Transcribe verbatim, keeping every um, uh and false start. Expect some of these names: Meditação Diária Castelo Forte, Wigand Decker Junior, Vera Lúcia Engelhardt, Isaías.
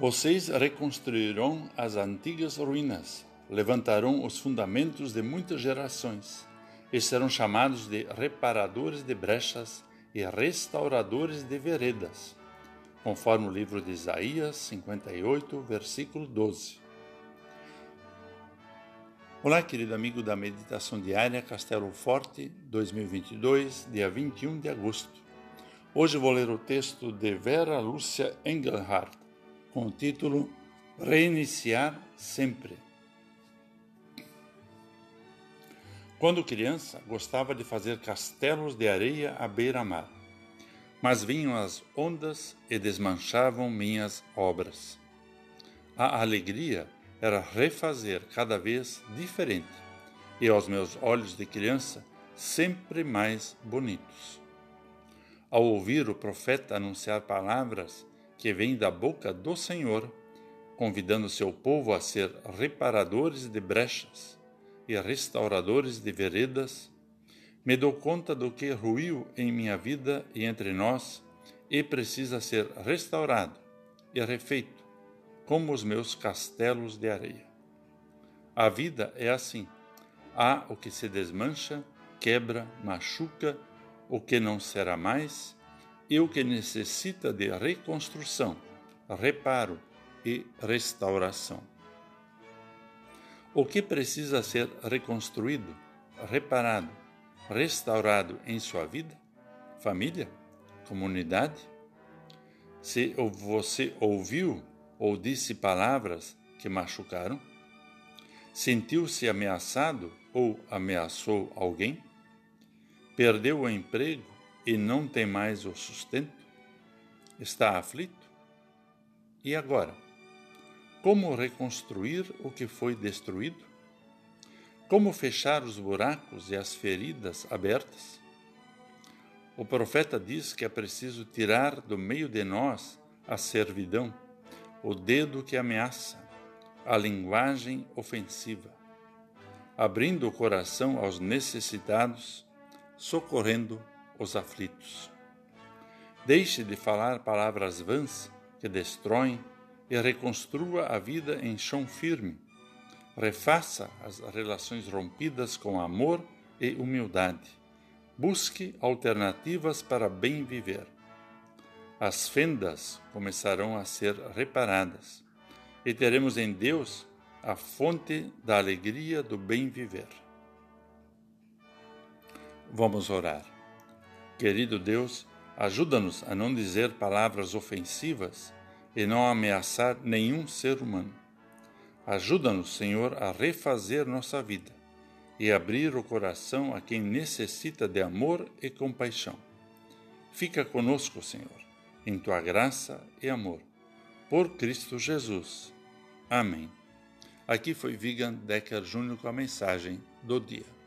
Vocês reconstruirão as antigas ruínas, levantarão os fundamentos de muitas gerações e serão chamados de reparadores de brechas e restauradores de veredas, conforme o livro de Isaías cinquenta e oito, versículo doze. Olá, querido amigo da Meditação Diária Castelo Forte, dois mil e vinte e dois, dia vinte e um de agosto. Hoje vou ler o texto de Vera Lúcia Engelhardt, com o título Reiniciar Sempre. Quando criança, gostava de fazer castelos de areia à beira-mar, mas vinham as ondas e desmanchavam minhas obras. A alegria era refazer cada vez diferente e, aos meus olhos de criança, sempre mais bonitos. Ao ouvir o profeta anunciar palavras que vêm da boca do Senhor, convidando seu povo a ser reparadores de brechas e restauradores de veredas, me dou conta do que ruiu em minha vida e entre nós e precisa ser restaurado e refeito, como os meus castelos de areia. A vida é assim. Há o que se desmancha, quebra, machuca, o que não será mais e o que necessita de reconstrução, reparo e restauração. O que precisa ser reconstruído, reparado, restaurado em sua vida, família, comunidade? Se você ouviu ou disse palavras que machucaram, sentiu-se ameaçado ou ameaçou alguém, perdeu o emprego e não tem mais o sustento, está aflito? E agora? Como reconstruir o que foi destruído? Como fechar os buracos e as feridas abertas? O profeta diz que é preciso tirar do meio de nós a servidão, o dedo que ameaça, a linguagem ofensiva, abrindo o coração aos necessitados, socorrendo os aflitos. Deixe de falar palavras vãs que destroem, e reconstrua a vida em chão firme. Refaça as relações rompidas com amor e humildade. Busque alternativas para bem viver. As fendas começarão a ser reparadas e teremos em Deus a fonte da alegria do bem viver. Vamos orar. Querido Deus, ajuda-nos a não dizer palavras ofensivas e não ameaçar nenhum ser humano. Ajuda-nos, Senhor, a refazer nossa vida e abrir o coração a quem necessita de amor e compaixão. Fica conosco, Senhor, em Tua graça e amor. Por Cristo Jesus. Amém. Aqui foi Wigand Decker Junior com a mensagem do dia.